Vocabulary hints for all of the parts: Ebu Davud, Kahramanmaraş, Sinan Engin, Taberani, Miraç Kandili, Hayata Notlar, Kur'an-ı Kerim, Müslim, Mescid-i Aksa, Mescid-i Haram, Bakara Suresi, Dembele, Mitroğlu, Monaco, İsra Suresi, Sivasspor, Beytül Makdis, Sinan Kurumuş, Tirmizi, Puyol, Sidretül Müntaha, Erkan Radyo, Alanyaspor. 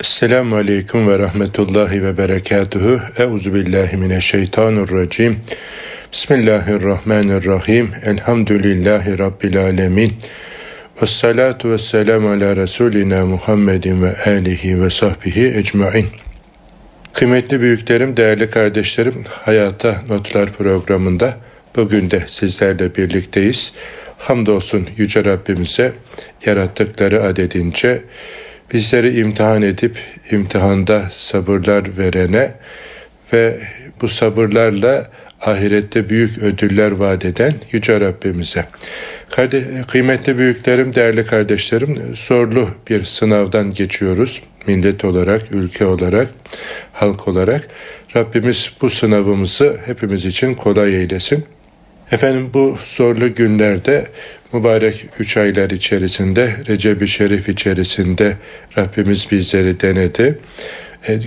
Esselamu aleyküm ve rahmetullahi ve berekatuhu. Euzubillahimineşşeytanirracim. Bismillahirrahmanirrahim. Elhamdülillahi Rabbil alemin. Vessalatu vesselamu ala Resulina Muhammedin ve alihi ve sahbihi ecmain. Kıymetli büyüklerim, değerli kardeşlerim, Hayata Notlar programında bugün de sizlerle birlikteyiz. Hamdolsun Yüce Rabbimize yarattıkları adedince bizleri imtihan edip imtihanda sabırlar verene ve bu sabırlarla ahirette büyük ödüller vaat eden Yüce Rabbimize. Kıymetli büyüklerim, değerli kardeşlerim, zorlu bir sınavdan geçiyoruz. Millet olarak, ülke olarak, halk olarak. Rabbimiz bu sınavımızı hepimiz için kolay eylesin. Efendim, bu zorlu günlerde, mübarek 3 aylar içerisinde, Recep-i Şerif içerisinde Rabbimiz bizleri denedi.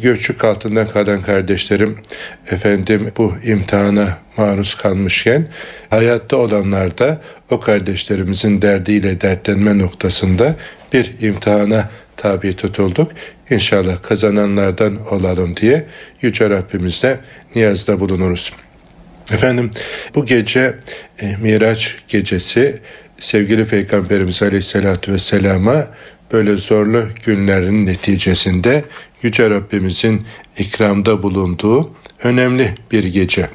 Göçük altından kalan kardeşlerim, efendim, bu imtihana maruz kalmışken hayatta olanlar da o kardeşlerimizin derdiyle dertlenme noktasında bir imtihana tabi tutulduk. İnşallah kazananlardan olalım diye Yüce Rabbimize niyazda bulunuruz. Efendim, bu gece Miraç gecesi, sevgili Peygamberimiz Aleyhisselatü Vesselam'a böyle zorlu günlerin neticesinde Yüce Rabbimizin ikramda bulunduğu önemli bir gece.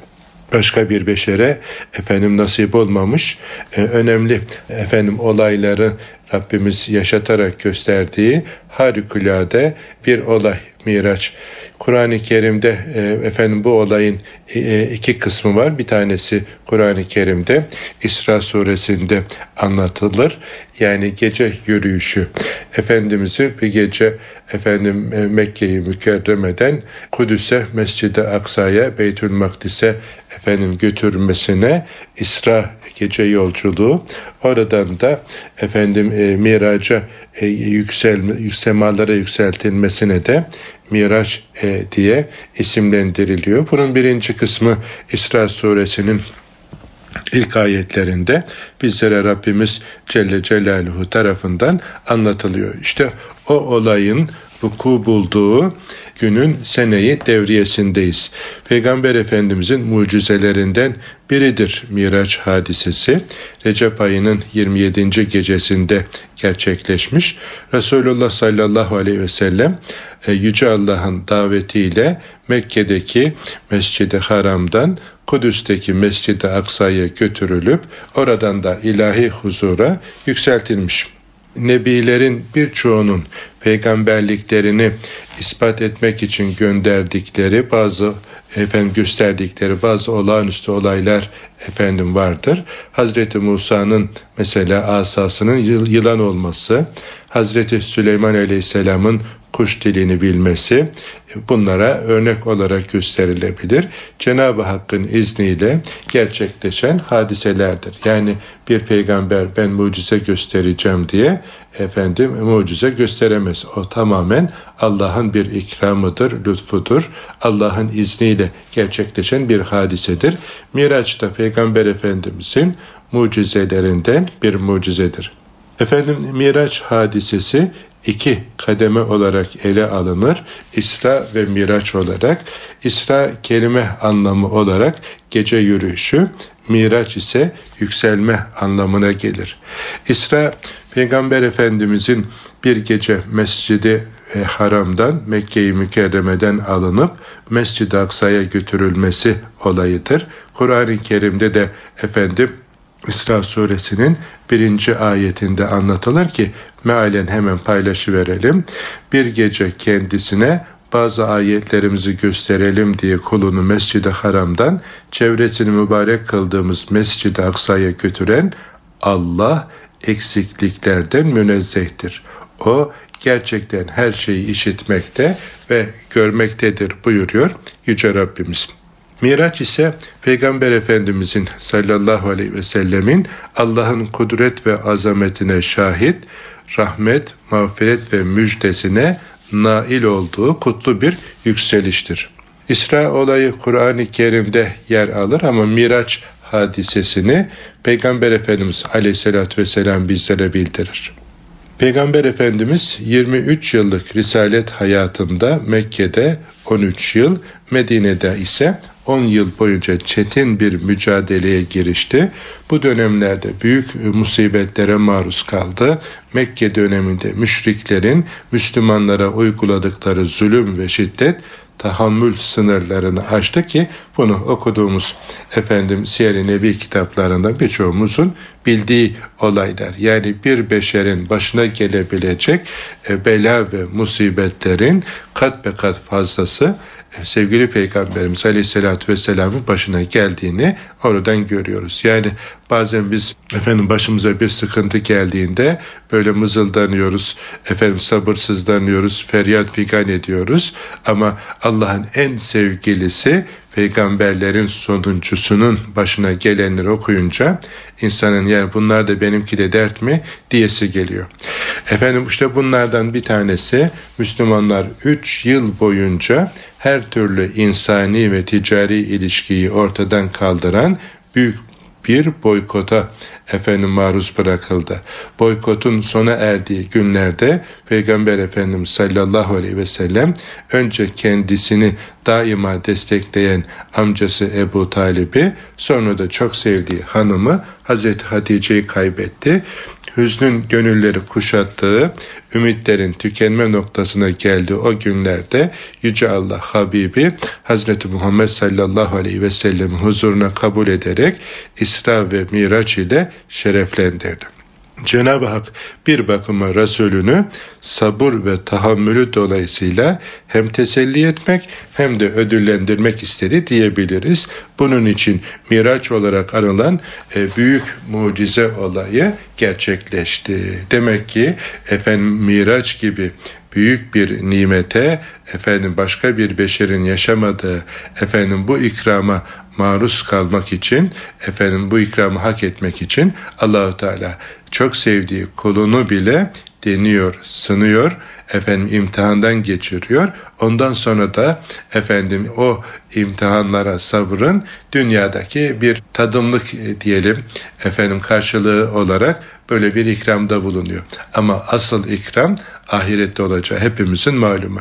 Başka bir beşere efendim nasip olmamış önemli efendim olayları Rabbimiz yaşatarak gösterdiği harikulade bir olay Miraç. Kur'an-ı Kerim'de efendim bu olayın iki kısmı var. Bir tanesi Kur'an-ı Kerim'de İsra Suresi'nde anlatılır. Yani gece yürüyüşü. Efendimiz'i bir gece efendim Mekke-i Mükerreme'den Kudüs'e, Mescid-i Aksa'ya, Beytül Makdis'e efendim götürmesine İsra gece yolculuğu. Oradan da efendim Miraç'a semalara yükseltilmesine de Miraç diye isimlendiriliyor. Bunun birinci kısmı İsra Suresinin ilk ayetlerinde bizlere Rabbimiz Celle Celaluhu tarafından anlatılıyor. İşte o olayın vuku bulduğu günün seneyi devriyesindeyiz. Peygamber Efendimizin mucizelerinden biridir Miraç hadisesi. Recep ayının 27. gecesinde gerçekleşmiş. Resulullah sallallahu aleyhi ve sellem Yüce Allah'ın davetiyle Mekke'deki Mescid-i Haram'dan Kudüs'teki Mescid-i Aksa'ya götürülüp oradan da ilahi huzura yükseltilmiş. Nebilerin birçoğunun peygamberliklerini ispat etmek için gönderdikleri bazı gösterdikleri bazı olağanüstü olaylar vardır. Hazreti Musa'nın mesela asasının yılan olması, Hazreti Süleyman Aleyhisselam'ın kuş dilini bilmesi bunlara örnek olarak gösterilebilir. Cenab-ı Hakk'ın izniyle gerçekleşen hadiselerdir. Yani bir peygamber ben mucize göstereceğim diye mucize gösteremez. O tamamen Allah'ın bir ikramıdır, lütfudur. Allah'ın izniyle gerçekleşen bir hadisedir. Miraç'ta Peygamber Efendimiz'in mucizelerinden bir mucizedir. Miraç hadisesi iki kademe olarak ele alınır. İsra ve Miraç olarak. İsra kelime anlamı olarak gece yürüyüşü, Miraç ise yükselme anlamına gelir. İsra, Peygamber Efendimizin bir gece Mescid-i Haram'dan, Mekke-i Mükerreme'den alınıp Mescid-i Aksa'ya götürülmesi olayıdır. Kur'an-ı Kerim'de de İsra Suresinin 1. ayetinde anlatılır ki mealen hemen paylaşıverelim. Bir gece kendisine bazı ayetlerimizi gösterelim diye kulunu Mescid-i Haram'dan çevresini mübarek kıldığımız Mescid-i Aksa'ya götüren Allah eksikliklerden münezzehtir. O gerçekten her şeyi işitmekte ve görmektedir buyuruyor Yüce Rabbimiz. Miraç ise Peygamber Efendimizin sallallahu aleyhi ve sellemin Allah'ın kudret ve azametine şahit, rahmet, mağfiret ve müjdesine nail olduğu kutlu bir yükseliştir. İsra olayı Kur'an-ı Kerim'de yer alır ama Miraç hadisesini Peygamber Efendimiz aleyhissalatü vesselam bizlere bildirir. Peygamber Efendimiz 23 yıllık risalet hayatında Mekke'de 13 yıl, Medine'de ise 10 yıl boyunca çetin bir mücadeleye girişti. Bu dönemlerde büyük musibetlere maruz kaldı. Mekke döneminde müşriklerin Müslümanlara uyguladıkları zulüm ve şiddet tahammül sınırlarını aştı ki bunu okuduğumuz Siyer-i Nebi kitaplarında birçoğumuzun bildiği olaylar. Yani bir beşerin başına gelebilecek bela ve musibetlerin kat be kat fazlası sevgili Peygamberimiz Aleyhisselatü Vesselam'ın başına geldiğini oradan görüyoruz. Yani bazen biz başımıza bir sıkıntı geldiğinde böyle mızıldanıyoruz, sabırsızlanıyoruz, feryat figan ediyoruz ama Allah'ın en sevgilisi peygamberlerin sonuncusunun başına gelenleri okuyunca insanın bunlar da benimki de dert mi diyesi geliyor. Bunlardan bir tanesi Müslümanlar 3 yıl boyunca her türlü insani ve ticari ilişkiyi ortadan kaldıran büyük bir boykota maruz bırakıldı. Boykotun sona erdiği günlerde Peygamber Efendimiz sallallahu aleyhi ve sellem önce kendisini daima destekleyen amcası Ebu Talib'i, sonra da çok sevdiği hanımı Hazreti Hatice'yi kaybetti. Hüznün gönülleri kuşattığı, ümitlerin tükenme noktasına geldiği o günlerde Yüce Allah Habibi Hazreti Muhammed sallallahu aleyhi ve sellem'in huzuruna kabul ederek İsra ve Miraç ile şereflendirdi. Cenab-ı Hak bir bakıma Resulünü sabır ve tahammülü dolayısıyla hem teselli etmek hem de ödüllendirmek istedi diyebiliriz. Bunun için Miraç olarak anılan büyük mucize olayı gerçekleşti. Demek ki Miraç gibi büyük bir nimete, başka bir beşerin yaşamadığı, bu ikrama maruz kalmak için, bu ikramı hak etmek için Allah-u Teala çok sevdiği kulunu bile deniyor, sınıyor, imtihandan geçiriyor. Ondan sonra da o imtihanlara sabrın dünyadaki bir tadımlık diyelim, karşılığı olarak böyle bir ikramda bulunuyor. Ama asıl ikram ahirette olacağı hepimizin malumu.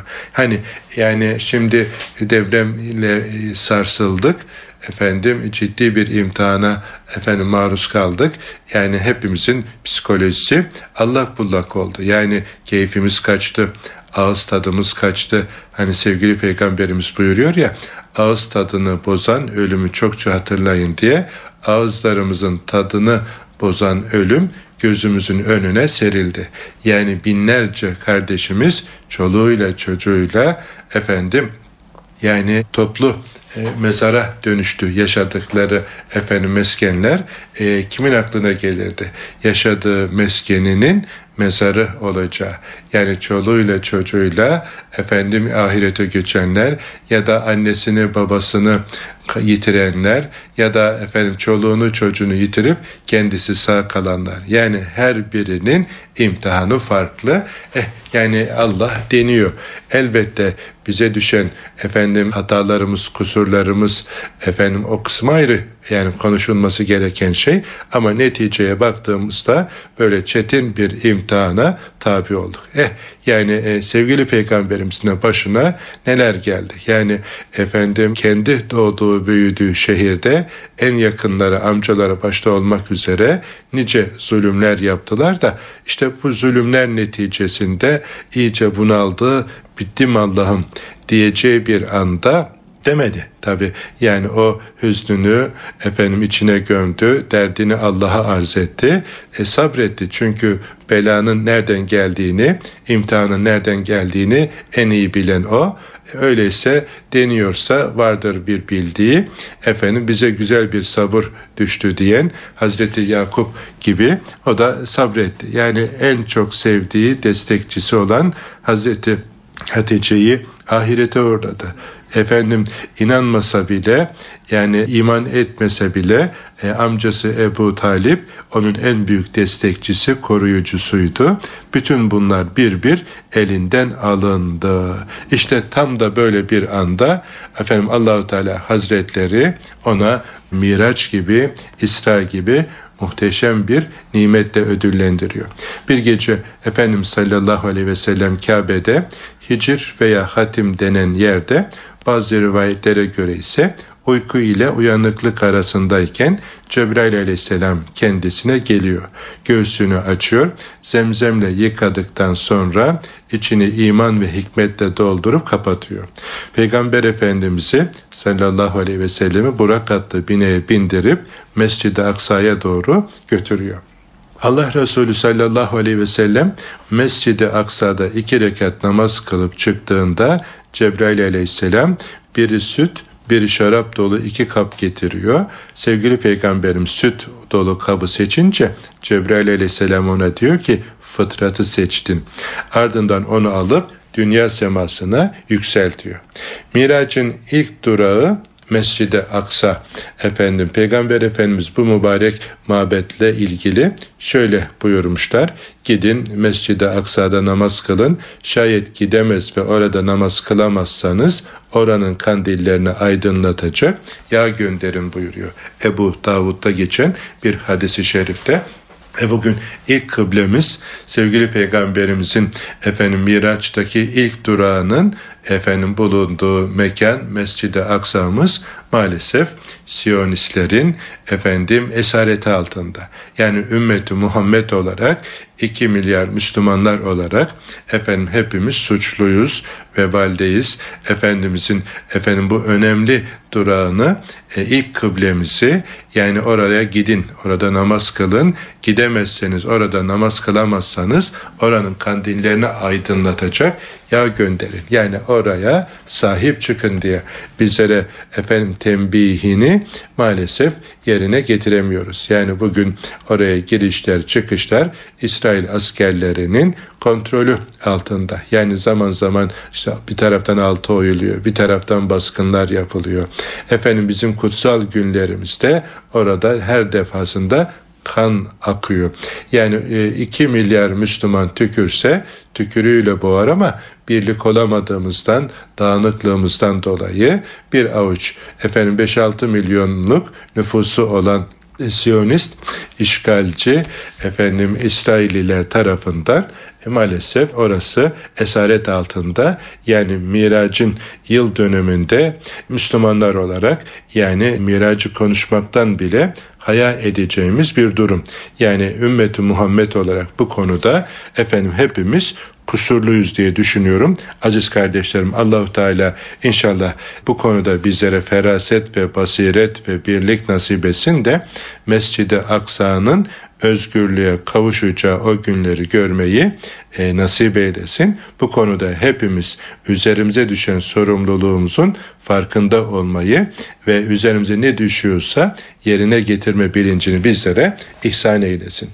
Şimdi depremle sarsıldık. Ciddi bir imtihana maruz kaldık. Hepimizin psikolojisi allak bullak oldu. Keyfimiz kaçtı, ağız tadımız kaçtı. Sevgili Peygamberimiz buyuruyor ya, ağız tadını bozan ölümü çokça hatırlayın diye. Ağızlarımızın tadını bozan ölüm gözümüzün önüne serildi. Binlerce kardeşimiz çoluğuyla çocuğuyla toplu mezara dönüştü yaşadıkları meskenler. Kimin aklına gelirdi? Yaşadığı meskeninin mezarı olacağı. Çoluğuyla çocuğuyla ahirete göçenler ya da annesini babasını yitirenler ya da çoluğunu çocuğunu yitirip kendisi sağ kalanlar. Her birinin imtihanı farklı. Allah deniyor. Elbette bize düşen hatalarımız, kusurlarımız o kısmı ayrı. Konuşulması gereken şey ama neticeye baktığımızda böyle çetin bir imtihana tabi olduk. Sevgili Peygamberimizin başına neler geldi? Kendi doğduğu büyüdüğü şehirde en yakınları amcaları başta olmak üzere nice zulümler yaptılar da bu zulümler neticesinde iyice bunaldı, bittim Allah'ım diyeceği bir anda demedi. Tabi o hüznünü içine gömdü, derdini Allah'a arz etti, sabretti. Çünkü belanın nereden geldiğini, imtihanın nereden geldiğini en iyi bilen o. Öyleyse deniyorsa vardır bir bildiği. Bize güzel bir sabır düştü diyen Hazreti Yakup gibi o da sabretti. En çok sevdiği destekçisi olan Hazreti Hatice'yi ahirete uğradı. İnanmasa bile iman etmese bile amcası Ebu Talip onun en büyük destekçisi, koruyucusuydu. Bütün bunlar bir elinden alındı. İşte tam da böyle bir anda Allahu Teala Hazretleri ona Miraç gibi, İsra gibi muhteşem bir nimetle ödüllendiriyor. Bir gece Efendimiz sallallahu aleyhi ve sellem Kabe'de hicr veya hatim denen yerde, bazı rivayetlere göre ise uyku ile uyanıklık arasındayken Cebrail aleyhisselam kendisine geliyor. Göğsünü açıyor, zemzemle yıkadıktan sonra içini iman ve hikmetle doldurup kapatıyor. Peygamber Efendimiz'i sallallahu aleyhi ve sellemi Burak adlı bineğe bindirip Mescid-i Aksa'ya doğru götürüyor. Allah Resulü sallallahu aleyhi ve sellem Mescid-i Aksa'da 2 rekat namaz kılıp çıktığında Cebrail aleyhisselam biri süt, biri şarap dolu 2 kap getiriyor. Sevgili Peygamberim süt dolu kabı seçince Cebrail aleyhisselam ona diyor ki fıtratı seçtin. Ardından onu alıp dünya semasına yükseltiyor. Miracın ilk durağı Mescid-i Aksa. Peygamber Efendimiz bu mübarek mabetle ilgili şöyle buyurmuşlar. Gidin Mescid-i Aksa'da namaz kılın. Şayet gidemez ve orada namaz kılamazsanız oranın kandillerini aydınlatacak yağ gönderin buyuruyor. Ebu Davud'da geçen bir hadis-i şerifte. Bugün ilk kıblemiz sevgili Peygamberimizin Miraç'taki ilk durağının bulunduğu mekan Mescid-i Aksa'mız maalesef Siyonistlerin esareti altında. Yani ümmeti Muhammed olarak 2 milyar Müslümanlar olarak hepimiz suçluyuz, vebaldeyiz. Efendimizin bu önemli durağını, ilk kıblemizi, yani oraya gidin, orada namaz kılın. Gidemezseniz, orada namaz kılamazsanız oranın kandillerini aydınlatacak yağ gönderin. Yani oraya sahip çıkın diye bizlere tembihini maalesef yerine getiremiyoruz. Yani bugün oraya girişler, çıkışlar İsrail askerlerinin kontrolü altında. Yani zaman zaman bir taraftan altı oyuluyor, bir taraftan baskınlar yapılıyor. Bizim kutsal günlerimizde orada her defasında kan akıyor. Yani 2 milyar Müslüman tükürse tükürüğüyle boğar ama birlik olamadığımızdan, dağınıklığımızdan dolayı bir avuç 5-6 milyonluk nüfusu olan Siyonist, işgalci İsrailliler tarafından maalesef orası esaret altında. Yani Mirac'ın yıl dönümünde Müslümanlar olarak Mirac'ı konuşmaktan bile haya edeceğimiz bir durum. Yani ümmeti Muhammed olarak bu konuda hepimiz kusurluyuz diye düşünüyorum. Aziz kardeşlerim, Allah-u Teala inşallah bu konuda bizlere feraset ve basiret ve birlik nasip etsin de Mescid-i Aksa'nın özgürlüğe kavuşacağı o günleri görmeyi nasip eylesin. Bu konuda hepimiz üzerimize düşen sorumluluğumuzun farkında olmayı ve üzerimize ne düşüyorsa yerine getirme bilincini bizlere ihsan eylesin.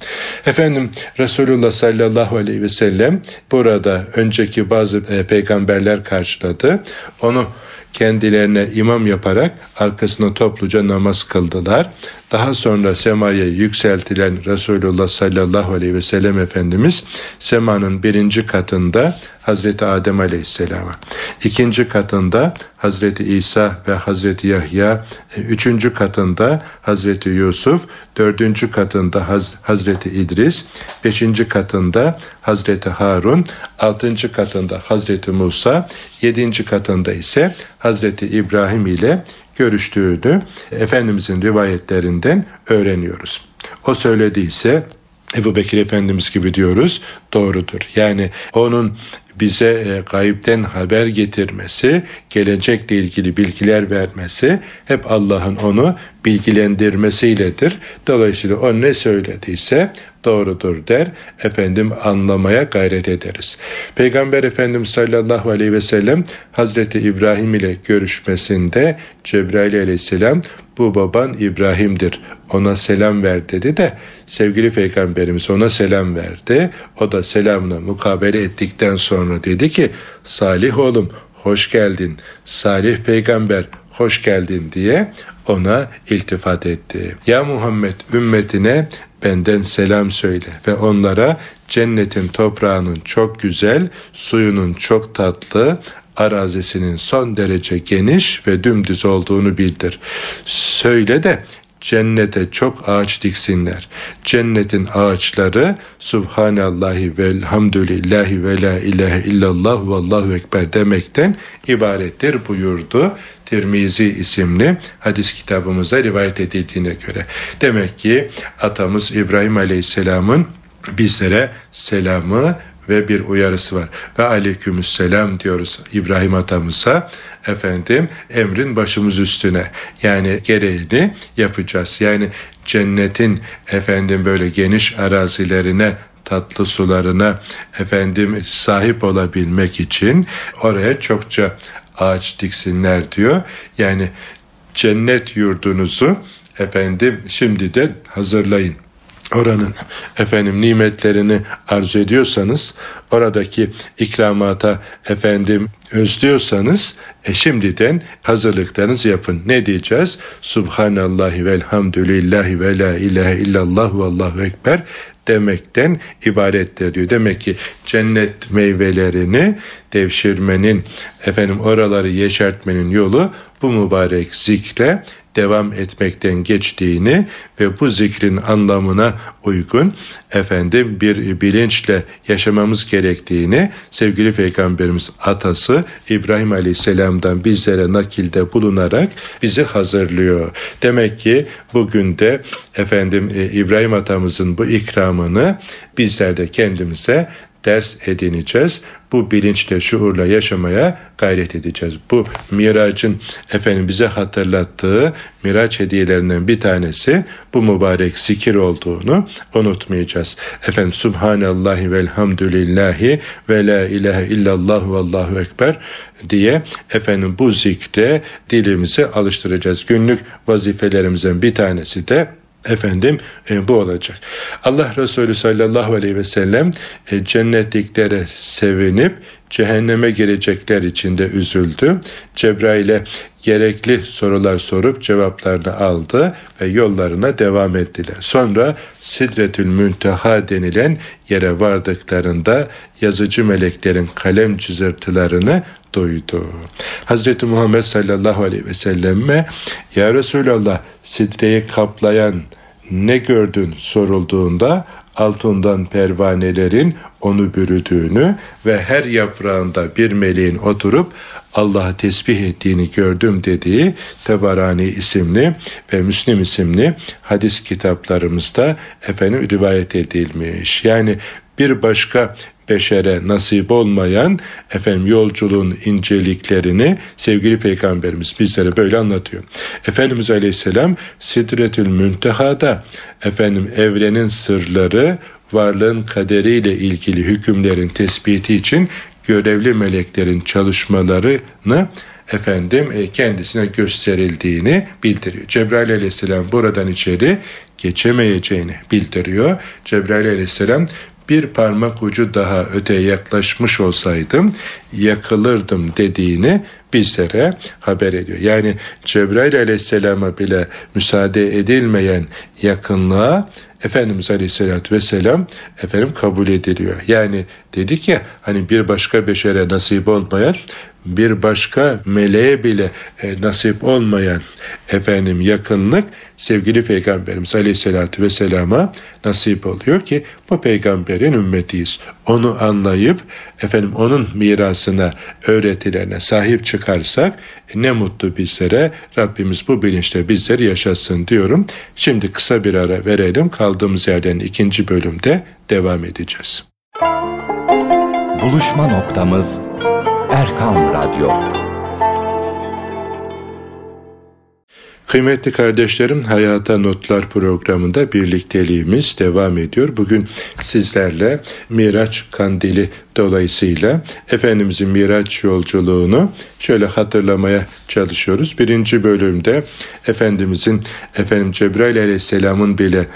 Resulullah sallallahu aleyhi ve sellem burada önceki bazı peygamberler karşıladı. Onu kendilerine imam yaparak arkasına topluca namaz kıldılar. Daha sonra semaya yükseltilen Resulullah sallallahu aleyhi ve sellem Efendimiz semanın 1. katında Hazreti Adem aleyhisselama, 2. katında Hazreti İsa ve Hazreti Yahya, 3. katında Hazreti Yusuf, 4. katında Hazreti İdris, 5. katında Hazreti Harun, 6. katında Hazreti Musa, 7. katında ise Hazreti İbrahim ile görüştüğünü Efendimizin rivayetlerinden öğreniyoruz. O söylediyse Ebu Bekir Efendimiz gibi diyoruz, doğrudur. Yani onun bize gaybden haber getirmesi, gelecekle ilgili bilgiler vermesi hep Allah'ın onu bilgilendirmesiyledir. Dolayısıyla o ne söylediyse doğrudur der, anlamaya gayret ederiz. Peygamber Efendimiz sallallahu aleyhi ve sellem Hazreti İbrahim ile görüşmesinde Cebrail aleyhisselam bu baban İbrahim'dir, ona selam ver dedi de sevgili Peygamberimiz ona selam verdi. O da selamına mukabele ettikten sonra dedi ki Salih oğlum hoş geldin, Salih peygamber hoş geldin diye ona iltifat etti. Ya Muhammed ümmetine benden selam söyle ve onlara cennetin toprağının çok güzel, suyunun çok tatlı, arazisinin son derece geniş ve dümdüz olduğunu bildir. Söyle de cennete çok ağaç diksinler. Cennetin ağaçları Subhanallahi velhamdülillahi ve la ilahe illallah vallahu ekber demekten ibarettir buyurdu. Tirmizi isimli hadis kitabımıza rivayet edildiğine göre. Demek ki atamız İbrahim Aleyhisselam'ın bizlere selamı ve bir uyarısı var. Ve aleykümüsselam diyoruz İbrahim atamıza. Efendim, emrin başımız üstüne. Yani gereğini yapacağız. Yani cennetin efendim böyle geniş arazilerine, tatlı sularına efendim sahip olabilmek için oraya çokça ağaç diksinler diyor. Yani cennet yurdunuzu efendim şimdi de hazırlayın. Oranın efendim nimetlerini arzu ediyorsanız, oradaki ikramata efendim özlüyorsanız şimdiden hazırlıklarınızı yapın. Ne diyeceğiz? Subhanallahi velhamdülillahi ve la ilahe illallah vallahu ekber demekten ibarettir diyor. Demek ki cennet meyvelerini devşirmenin, efendim oraları yeşertmenin yolu bu mübarek zikre devam etmekten geçtiğini ve bu zikrin anlamına uygun efendim bir bilinçle yaşamamız gerektiğini sevgili Peygamberimiz atası İbrahim Aleyhisselam'dan bizlere nakilde bulunarak bizi hazırlıyor. Demek ki bugün de efendim İbrahim atamızın bu ikramını bizler de kendimize ders edineceğiz. Bu bilinçle, şuurla yaşamaya gayret edeceğiz. Bu Miraç'ın efendim bize hatırlattığı Miraç hediyelerinden bir tanesi bu mübarek zikir olduğunu unutmayacağız. Efendim Subhanallahi velhamdülillahi ve la ilahe illallah vallahu ekber diye efendim bu zikre dilimizi alıştıracağız. Günlük vazifelerimizden bir tanesi de efendim bu olacak. Allah Resulü sallallahu aleyhi ve sellem cennetliklere sevinip cehenneme girecekler için de üzüldü. Cebrail'e gerekli sorular sorup cevaplarını aldı ve yollarına devam ettiler. Sonra Sidretül Müntaha denilen yere vardıklarında yazıcı meleklerin kalem cızırtılarını duydu. Hazreti Muhammed sallallahu aleyhi ve selleme "Ya Resulallah, sidreyi kaplayan ne gördün?" sorulduğunda altından pervanelerin onu bürüdüğünü ve her yaprağında bir meleğin oturup Allah'a tesbih ettiğini gördüm dediği Taberani isimli ve Müslim isimli hadis kitaplarımızda efendim rivayet edilmiş. Yani bir başka beşere nasip olmayan efendim yolculuğun inceliklerini sevgili Peygamberimiz bizlere böyle anlatıyor. Efendimiz Aleyhisselam Sidretül Münteha'da efendim evrenin sırları, varlığın kaderiyle ilgili hükümlerin tespiti için görevli meleklerin çalışmalarını efendim kendisine gösterildiğini bildiriyor. Cebrail Aleyhisselam buradan içeri geçemeyeceğini bildiriyor. Cebrail Aleyhisselam "Bir parmak ucu daha öteye yaklaşmış olsaydım yakılırdım" dediğini bizlere haber ediyor. Yani Cebrail Aleyhisselam'a bile müsaade edilmeyen yakınlığa Efendimiz Aleyhisselatü Vesselam efendim kabul ediliyor. Yani dedik ya, hani bir başka beşere nasip olmayan, bir başka meleğe bile nasip olmayan efendim yakınlık sevgili Peygamberimiz Aleyhisselatü Vesselam'a nasip oluyor ki bu peygamberin ümmetiyiz. Onu anlayıp efendim onun mirasına, öğretilerine sahip çıkarsak ne mutlu bizlere. Rabbimiz bu bilinçle bizleri yaşatsın diyorum. Şimdi kısa bir ara verelim. Kaldığımız yerden ikinci bölümde devam edeceğiz. Buluşma noktamız Erkan Radyo. Kıymetli kardeşlerim, Hayata Notlar programında birlikteliğimiz devam ediyor. Bugün sizlerle Miraç Kandili dolayısıyla Efendimizin Miraç yolculuğunu şöyle hatırlamaya çalışıyoruz. Birinci bölümde Efendimizin Cebrail Aleyhisselam'ın bile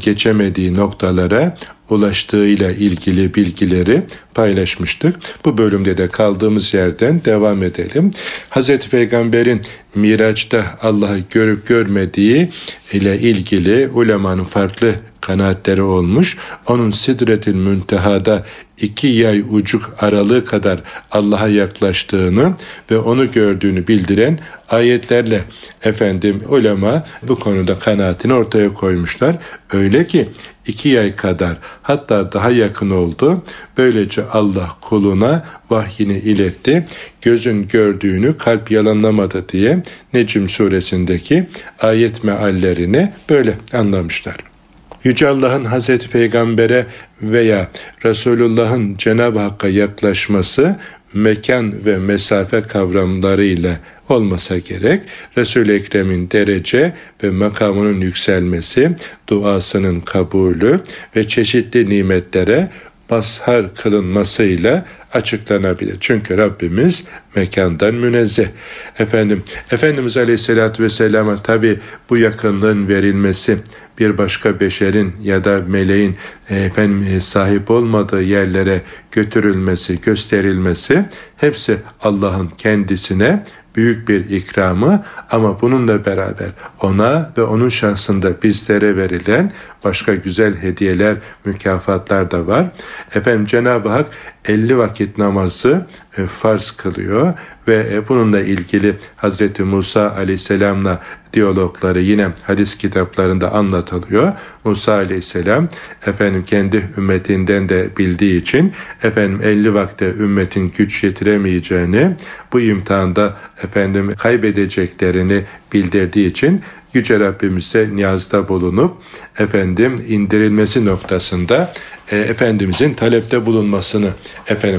geçemediği noktalara ulaştığıyla ilgili bilgileri paylaşmıştık. Bu bölümde de kaldığımız yerden devam edelim. Hazreti Peygamber'in Miraç'ta Allah'ı görüp görmediği ile ilgili ulemanın farklı kanaatleri olmuş. Onun Sidretül Müntaha'da iki yay ucuk aralığı kadar Allah'a yaklaştığını ve onu gördüğünü bildiren ayetlerle ulema bu konuda kanaatini ortaya koymuşlar. Öyle ki iki yay kadar, hatta daha yakın oldu. Böylece Allah kuluna vahyini iletti. Gözün gördüğünü kalp yalanlamadı diye Necm suresindeki ayet meallerini böyle anlamışlar. Yüce Allah'ın Hazreti Peygamber'e veya Resulullah'ın Cenab-ı Hakk'a yaklaşması mekan ve mesafe kavramlarıyla olmasa gerek. Resul-i Ekrem'in derece ve makamının yükselmesi, duasının kabulü ve çeşitli nimetlere mazhar kılınmasıyla açıklanabilir. Çünkü Rabbimiz mekandan münezzeh. Efendimiz Aleyhisselatü Vesselam'a tabi bu yakınlığın verilmesi, bir başka beşerin ya da meleğin sahip olmadığı yerlere götürülmesi, gösterilmesi, hepsi Allah'ın kendisine büyük bir ikramı, ama bununla beraber ona ve onun şahsında bizlere verilen başka güzel hediyeler, mükafatlar da var. Cenab-ı Hak 50 vakit namazı farz kılıyor ve bununla ilgili Hazreti Musa Aleyhisselam'la diyalogları yine hadis kitaplarında anlatılıyor. Musa Aleyhisselam kendi ümmetinden de bildiği için 50 vakte ümmetin güç yetiremeyeceğini, bu imtihanda kaybedeceklerini bildirdiği için Yüce Rabbimize niyazda bulunup indirilmesi noktasında Efendimizin talepte bulunmasını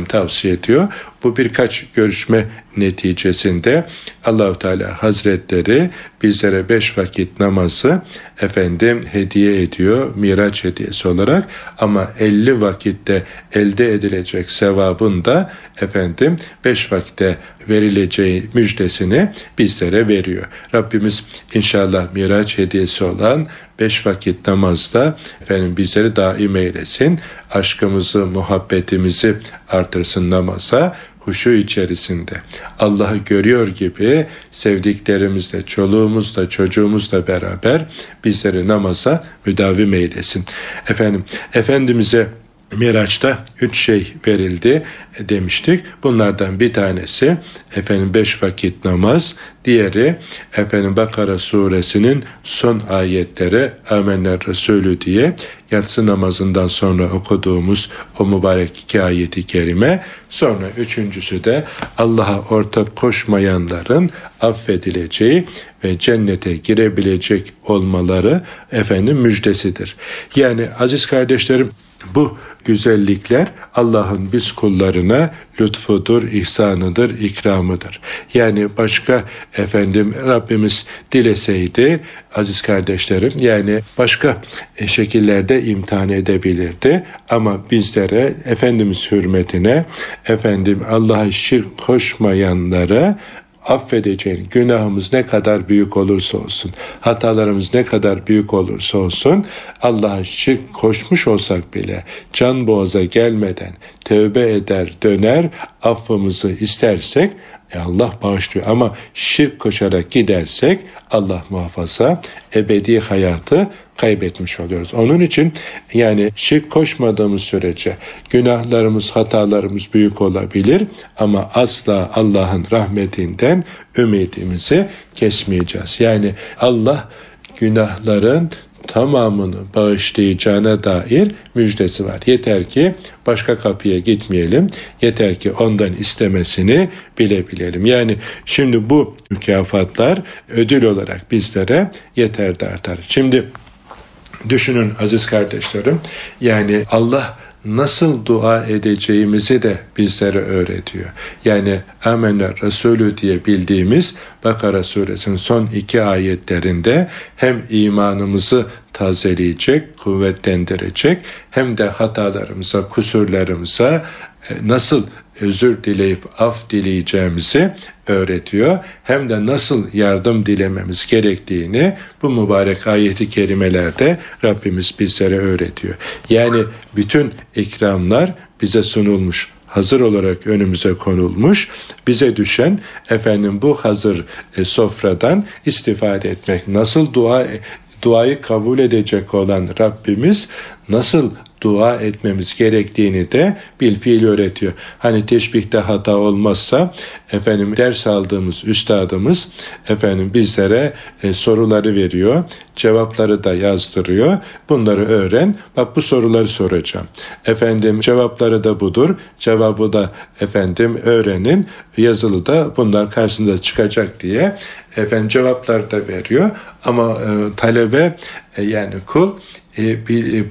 tavsiye ediyor. Bu birkaç görüşme neticesinde Allah-u Teala Hazretleri bizlere 5 vakit namazı hediye ediyor, Miraç hediyesi olarak, ama 50 vakitte elde edilecek sevabın da 5 vakitte verileceği müjdesini bizlere veriyor. Rabbimiz inşallah Miraç hediyesi olan 5 vakit namazda bizleri daim eylesin, aşkımızı, muhabbetimizi artırsın namaza, huşu içerisinde Allah'ı görüyor gibi sevdiklerimizle, çoluğumuzla, çocuğumuzla beraber bizleri namaza müdavim eylesin. Efendimiz'e Miraç'ta 3 şey verildi demiştik. Bunlardan bir tanesi 5 vakit namaz, diğeri Bakara Suresinin son ayetleri Amenna Resulü diye yatsı namazından sonra okuduğumuz o mübarek 2 ayeti kerime, sonra 3.'sü de Allah'a ortak koşmayanların affedileceği ve cennete girebilecek olmaları müjdesidir. Yani aziz kardeşlerim, bu güzellikler Allah'ın biz kullarına lütfudur, ihsanıdır, ikramıdır. Yani başka Rabbimiz dileseydi aziz kardeşlerim, başka şekillerde imtihan edebilirdi, ama bizlere Efendimiz hürmetine Allah'a şirk koşmayanlara affedeceğin, günahımız ne kadar büyük olursa olsun, hatalarımız ne kadar büyük olursa olsun, Allah'a şirk koşmuş olsak bile can boğaza gelmeden tövbe eder, döner, affımızı istersek Allah bağışlıyor. Ama şirk koşarak gidersek Allah muhafaza ebedi hayatı kaybetmiş oluyoruz. Onun için şirk koşmadığımız sürece günahlarımız, hatalarımız büyük olabilir, ama asla Allah'ın rahmetinden ümidimizi kesmeyeceğiz. Allah günahların tamamını bağışlayacağına dair müjdesi var. Yeter ki başka kapıya gitmeyelim. Yeter ki ondan istemesini bilebilelim. Şimdi bu mükafatlar ödül olarak bizlere yeter de artar. Şimdi düşünün aziz kardeşlerim, Allah nasıl dua edeceğimizi de bizlere öğretiyor. Amenna Resulü diye bildiğimiz Bakara Suresinin son 2 ayetlerinde hem imanımızı tazeleyecek, kuvvetlendirecek, hem de hatalarımıza, kusurlarımıza nasıl özür dileyip af dileyeceğimizi öğretiyor. Hem de nasıl yardım dilememiz gerektiğini bu mübarek ayeti kerimelerde Rabbimiz bizlere öğretiyor. Bütün ikramlar bize sunulmuş, hazır olarak önümüze konulmuş. Bize düşen bu hazır sofradan istifade etmek. Nasıl dua duayı kabul edecek olan Rabbimiz nasıl dua etmemiz gerektiğini de bilfiil öğretiyor. Hani teşbihte hata olmazsa ders aldığımız üstadımız bizlere soruları veriyor. Cevapları da yazdırıyor. Bunları öğren. Bak bu soruları soracağım. Cevapları da budur. Cevabı da öğrenin. Yazılı da bunlar karşınıza çıkacak diye cevaplar da veriyor. Ama talebe kul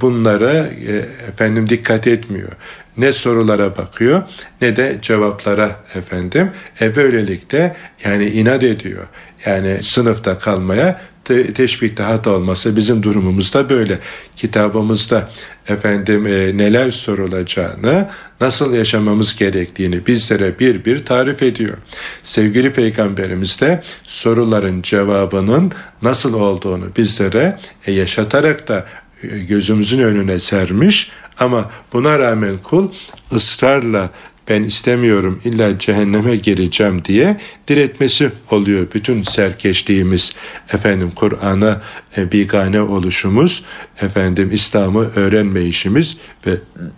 bunlara dikkat etmiyor. Ne sorulara bakıyor ne de cevaplara böylelikle inat ediyor. Sınıfta kalmaya. Teşbihte hata olması bizim durumumuzda böyle. Kitabımızda neler sorulacağını, nasıl yaşamamız gerektiğini bizlere bir bir tarif ediyor. Sevgili Peygamberimiz de soruların cevabının nasıl olduğunu bizlere yaşatarak da gözümüzün önüne sermiş. Ama buna rağmen kul ısrarla ben istemiyorum illa cehenneme gireceğim diye diretmesi oluyor. Bütün serkeşliğimiz, Kur'an'a bigane oluşumuz, İslam'ı öğrenmeyişimiz ve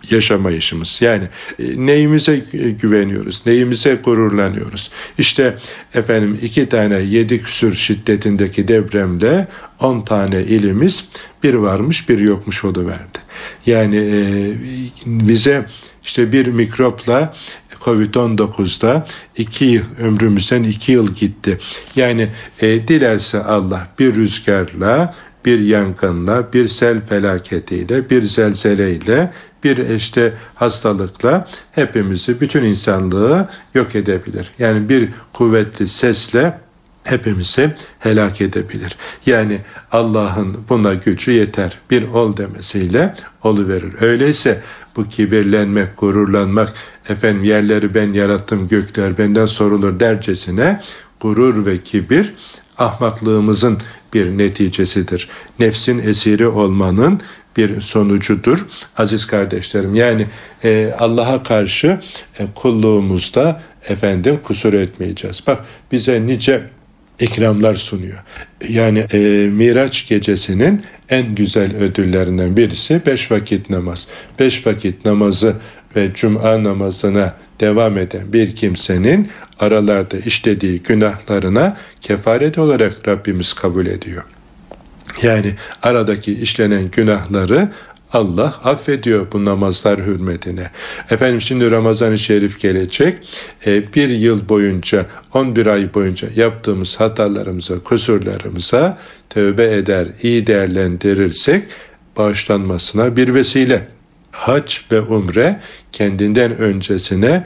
yaşamayışımız. Neyimize güveniyoruz, neyimize gururlanıyoruz. İki tane 7 küsur şiddetindeki depremde 10 tane ilimiz bir varmış bir yokmuş oluverdi. Bize bir mikropla Covid-19'da 2 yıl ömrümüzden 2 yıl gitti. Dilerse Allah bir rüzgarla, bir yangınla, bir sel felaketiyle, bir zelzeleyle, bir hastalıkla hepimizi, bütün insanlığı yok edebilir. Bir kuvvetli sesle hepimizi helak edebilir. Allah'ın buna gücü yeter. Bir ol demesiyle oluverir. Öyleyse bu kibirlenmek, gururlanmak, yerleri ben yarattım, gökler benden sorulur dercesine gurur ve kibir ahmaklığımızın bir neticesidir. Nefsin esiri olmanın bir sonucudur. Aziz kardeşlerim, Allah'a karşı kulluğumuzda kusur etmeyeceğiz. Bak bize nice ikramlar sunuyor. Miraç gecesinin en güzel ödüllerinden birisi 5 vakit namaz. 5 vakit namazı ve cuma namazına devam eden bir kimsenin aralarda işlediği günahlarına kefaret olarak Rabbimiz kabul ediyor. Aradaki işlenen günahları Allah affediyor bu namazlar hürmetine. Şimdi Ramazan-ı Şerif gelecek. Bir yıl boyunca, 11 ay boyunca yaptığımız hatalarımıza, kusurlarımıza tövbe eder, iyi değerlendirirsek bağışlanmasına bir vesile. Hac ve umre kendinden öncesine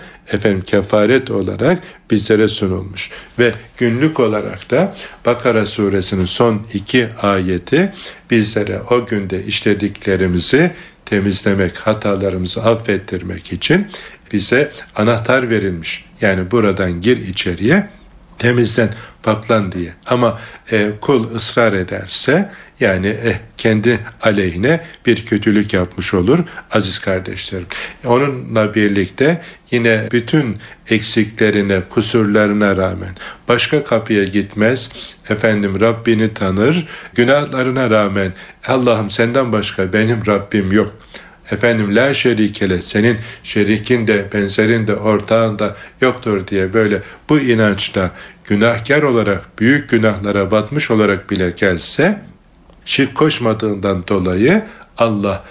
kefaret olarak bizlere sunulmuş. Ve günlük olarak da Bakara Suresinin son 2 ayeti bizlere o günde işlediklerimizi temizlemek, hatalarımızı affettirmek için bize anahtar verilmiş. Buradan gir içeriye, temizlen, paklan diye. Ama kul ısrar ederse kendi aleyhine bir kötülük yapmış olur aziz kardeşlerim. Onunla birlikte yine bütün eksiklerine, kusurlarına rağmen başka kapıya gitmez. Rabbini tanır. Günahlarına rağmen Allah'ım senden başka benim Rabbim yok. La şerikele, senin şerikin de benzerin de ortağın da yoktur diye böyle bu inançla günahkar olarak, büyük günahlara batmış olarak bile gelse, şirk koşmadığından dolayı Allah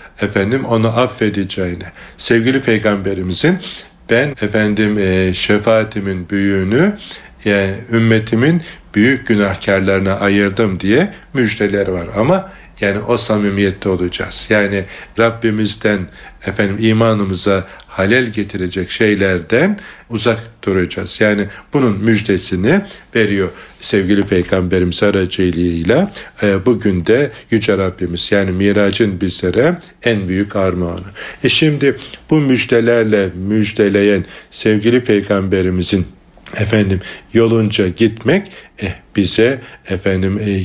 onu affedeceğine, sevgili Peygamberimizin ben şefaatimin büyüğünü ümmetimin büyük günahkarlarına ayırdım diye müjdeler var. Ama o samimiyette olacağız. Rabbimizden imanımıza halel getirecek şeylerden uzak duracağız. Bunun müjdesini veriyor sevgili Peygamberimiz aracılığıyla. Bugün de Yüce Rabbimiz Miraç'ın bizlere en büyük armağanı. Şimdi bu müjdelerle müjdeleyen sevgili Peygamberimizin yolunca gitmek bize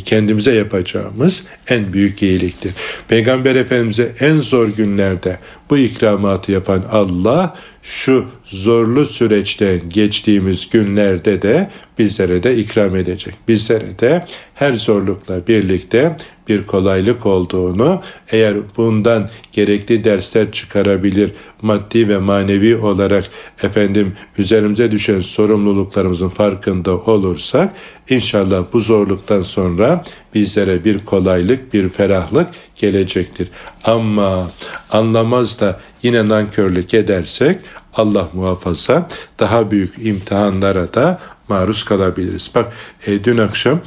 kendimize yapacağımız en büyük iyiliktir. Peygamber Efendimize en zor günlerde bu ikramatı yapan Allah, şu zorlu süreçten geçtiğimiz günlerde de bizlere de ikram edecek. Bizlere de her zorlukla birlikte bir kolaylık olduğunu, eğer bundan gerekli dersler çıkarabilir, maddi ve manevi olarak üzerimize düşen sorumluluklarımızın farkında olursak, inşallah bu zorluktan sonra bizlere bir kolaylık, bir ferahlık gelecektir. Ama anlamaz da yine nankörlük edersek, Allah muhafaza, daha büyük imtihanlara da maruz kalabiliriz. Bak dün akşam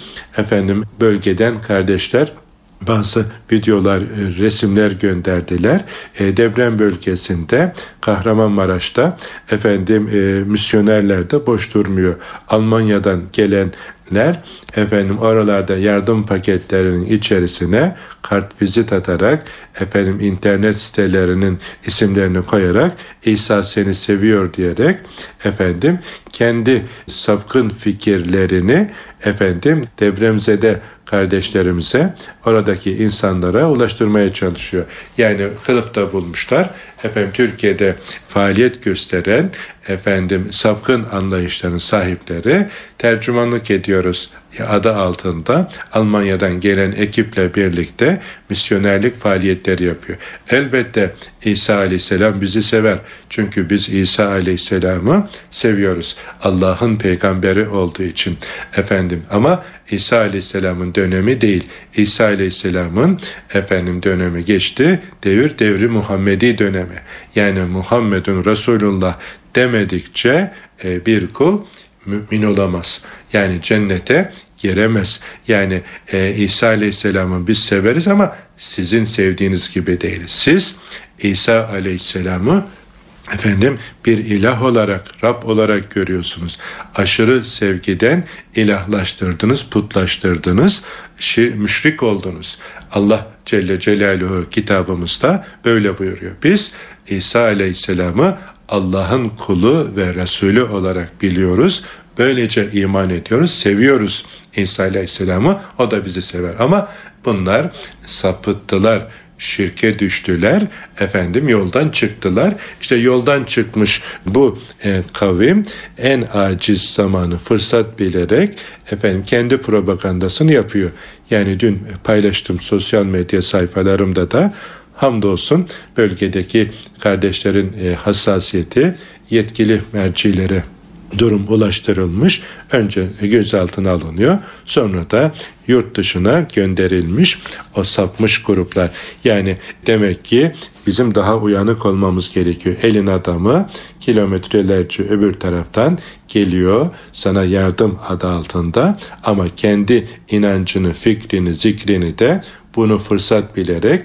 bölgeden kardeşler bazı videolar, resimler gönderdiler. Deprem bölgesinde, Kahramanmaraş'ta misyonerler de boş durmuyor. Almanya'dan gelenler oralarda yardım paketlerinin içerisine kartvizit atarak, internet sitelerinin isimlerini koyarak, İsa seni seviyor diyerek kendi sapkın fikirlerini depremzede kardeşlerimize, oradaki insanlara ulaştırmaya çalışıyor. Yani kılıfta bulmuşlar. Türkiye'de faaliyet gösteren sapkın anlayışların sahipleri, tercümanlık ediyoruz adı altında, Almanya'dan gelen ekiple birlikte misyonerlik faaliyetleri yapıyor. Elbette İsa Aleyhisselam bizi sever. Çünkü biz İsa Aleyhisselam'ı seviyoruz. Allah'ın peygamberi olduğu için. Ama İsa Aleyhisselam'ın dönemi değil. İsa Aleyhisselam'ın dönemi geçti. Devri Muhammedi dönemi. Yani Muhammedun Resulullah demedikçe bir kul mümin olamaz. Yani cennete giremez. Yani İsa Aleyhisselam'ı biz severiz ama sizin sevdiğiniz gibi değiliz. Siz İsa Aleyhisselam'ı bir ilah olarak, Rab olarak görüyorsunuz. Aşırı sevgiden ilahlaştırdınız, putlaştırdınız, müşrik oldunuz. Allah Celle Celaluhu kitabımızda böyle buyuruyor. Biz İsa Aleyhisselam'ı Allah'ın kulu ve Resulü olarak biliyoruz. Böylece iman ediyoruz, seviyoruz İsa Aleyhisselam'ı. O da bizi sever. Ama bunlar sapıttılar, şirke düştüler, yoldan çıktılar. İşte yoldan çıkmış bu kavim en aciz zamanı fırsat bilerek kendi propagandasını yapıyor. Yani dün paylaştığım sosyal medya sayfalarımda da hamdolsun bölgedeki kardeşlerin hassasiyeti, yetkili mercilere durum ulaştırılmış, önce gözaltına alınıyor, sonra da yurt dışına gönderilmiş o sapmış gruplar. Yani demek ki bizim daha uyanık olmamız gerekiyor. Elin adamı kilometrelerce öbür taraftan geliyor sana yardım adı altında, ama kendi inancını, fikrini, zikrini de bunu fırsat bilerek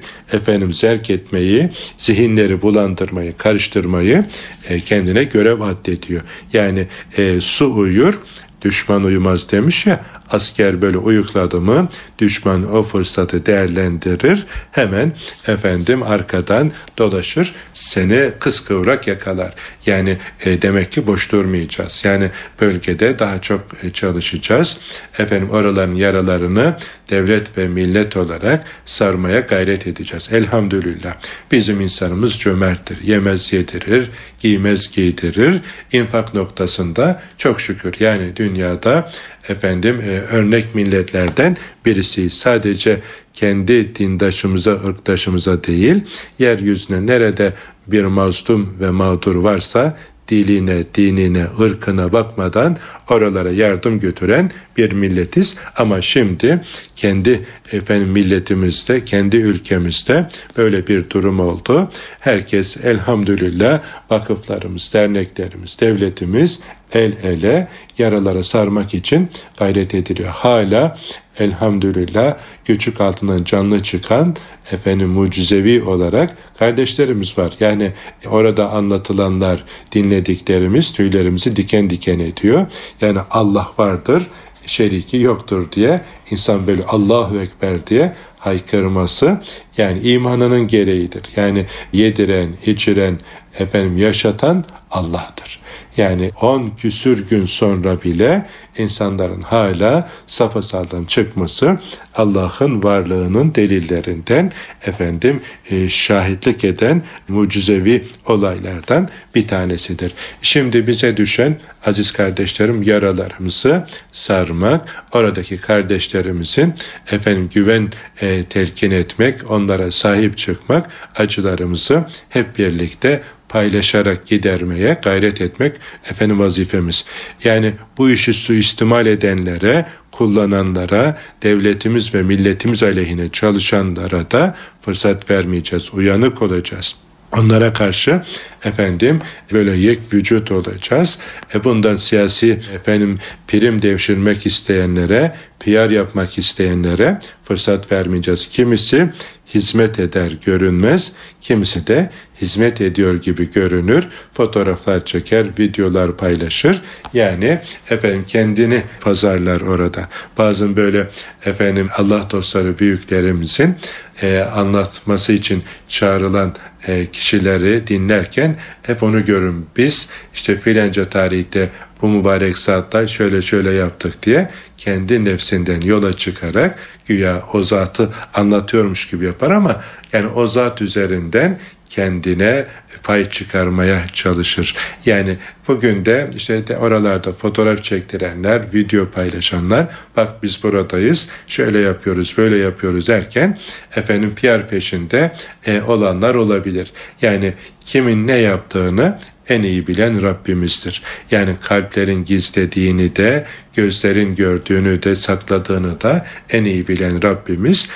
zerk etmeyi, zihinleri bulandırmayı, karıştırmayı kendine görev addediyor. Yani su uyur, düşman uyumaz demiş ya, asker böyle uyukladı mı düşman o fırsatı değerlendirir, hemen arkadan dolaşır, seni kıskıvrak yakalar. Yani demek ki boş durmayacağız. Yani bölgede daha çok çalışacağız. Oraların yaralarını devlet ve millet olarak sarmaya gayret edeceğiz. Elhamdülillah bizim insanımız cömerttir. Yemez yedirir, giymez giydirir. İnfak noktasında çok şükür. Yani dünyada örnek milletlerden birisiyiz. Sadece kendi dindaşımıza, ırktaşımıza değil, yeryüzüne nerede bir mazlum ve mağdur varsa diline, dinine, ırkına bakmadan oralara yardım götüren bir milletiz. Ama şimdi kendi milletimizde, kendi ülkemizde böyle bir durum oldu. Herkes elhamdülillah vakıflarımız, derneklerimiz, devletimiz el ele yaralara sarmak için gayret ediliyor. Hala elhamdülillah göçük altından canlı çıkan mucizevi olarak kardeşlerimiz var. Yani orada anlatılanlar, dinlediklerimiz tüylerimizi diken diken ediyor. Yani Allah vardır, şeriki yoktur diye insan böyle Allahu Ekber diye haykırması yani imanının gereğidir. Yani yediren, içiren, yaşatan Allah'tır. Yani 10 küsür gün sonra bile insanların hala safa sağlam çıkması Allah'ın varlığının delillerinden, şahitlik eden mucizevi olaylardan bir tanesidir. Şimdi bize düşen aziz kardeşlerim yaralarımızı sarmak, oradaki kardeşlerimizin güven telkin etmek, onlara sahip çıkmak, acılarımızı hep birlikte paylaşarak gidermeye gayret etmek vazifemiz. Yani bu işi suistimal edenlere, kullananlara, devletimiz ve milletimiz aleyhine çalışanlara da fırsat vermeyeceğiz, uyanık olacağız. Onlara karşı böyle yek vücut olacağız. Bundan siyasi prim devşirmek isteyenlere, PR yapmak isteyenlere fırsat vermeyeceğiz. Kimisi hizmet eder görünmez, kimisi de hizmet ediyor gibi görünür. Fotoğraflar çeker, videolar paylaşır. Yani kendini pazarlar orada. Bazen böyle Allah dostları büyüklerimizin anlatması için çağrılan kişileri dinlerken hep onu görün. Biz filanca tarihte bu mübarek saatte şöyle şöyle yaptık diye kendi nefsinden yola çıkarak güya o zatı anlatıyormuş gibi yapar ama o zat üzerinden kendine pay çıkarmaya çalışır. Yani bugün de de oralarda fotoğraf çektirenler, video paylaşanlar, bak biz buradayız, şöyle yapıyoruz, böyle yapıyoruz derken PR peşinde olanlar olabilir. Yani kimin ne yaptığını en iyi bilen Rabbimizdir. Yani kalplerin gizlediğini de, gözlerin gördüğünü de, sakladığını da en iyi bilen Rabbimiz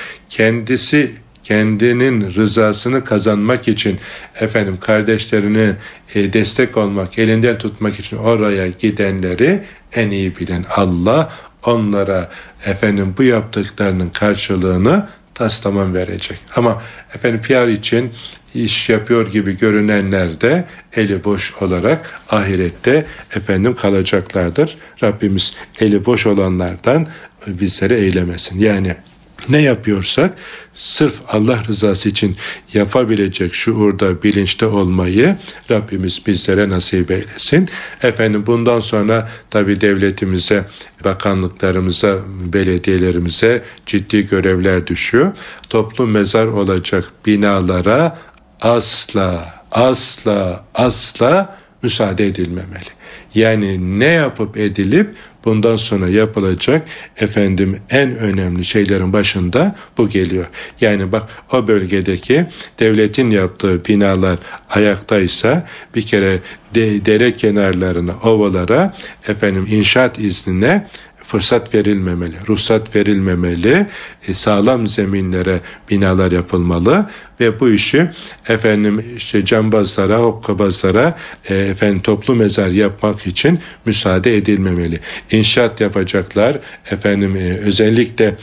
kendinin rızasını kazanmak için kardeşlerini destek olmak, elinden tutmak için oraya gidenleri en iyi bilen Allah onlara bu yaptıklarının karşılığını taslaman verecek. Ama PR için iş yapıyor gibi görünenler de eli boş olarak ahirette kalacaklardır. Rabbimiz eli boş olanlardan bizleri eylemesin. Yani ne yapıyorsak sırf Allah rızası için yapabilecek şuurda, bilinçte olmayı Rabbimiz bizlere nasip eylesin. Bundan sonra tabii devletimize, bakanlıklarımıza, belediyelerimize ciddi görevler düşüyor. Toplu mezar olacak binalara asla müsaade edilmemeli. Yani ne yapıp edilip bundan sonra yapılacak en önemli şeylerin başında bu geliyor. Yani bak o bölgedeki devletin yaptığı binalar ayaktaysa bir kere dere kenarlarına, ovalara inşaat iznine fırsat verilmemeli, ruhsat verilmemeli, sağlam zeminlere binalar yapılmalı ve bu işi cambazlara, hokkabazlara toplu mezar yapmak için müsaade edilmemeli. İnşaat yapacaklar özellikle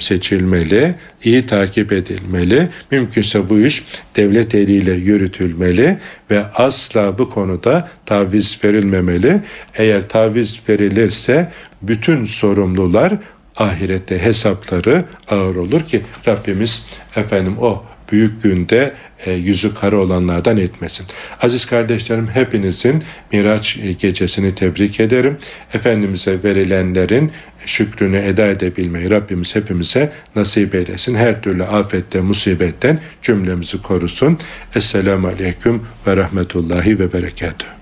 seçilmeli, iyi takip edilmeli. Mümkünse bu iş devlet eliyle yürütülmeli ve asla bu konuda taviz verilmemeli. Eğer taviz verilirse bütün sorumlular ahirette hesapları ağır olur ki Rabbimiz o büyük günde yüzü kara olanlardan etmesin. Aziz kardeşlerim hepinizin Miraç gecesini tebrik ederim. Efendimiz'e verilenlerin şükrünü eda edebilmeyi Rabbimiz hepimize nasip eylesin. Her türlü afette, musibetten cümlemizi korusun. Esselamu Aleyküm ve Rahmetullahi ve Berekatuhu.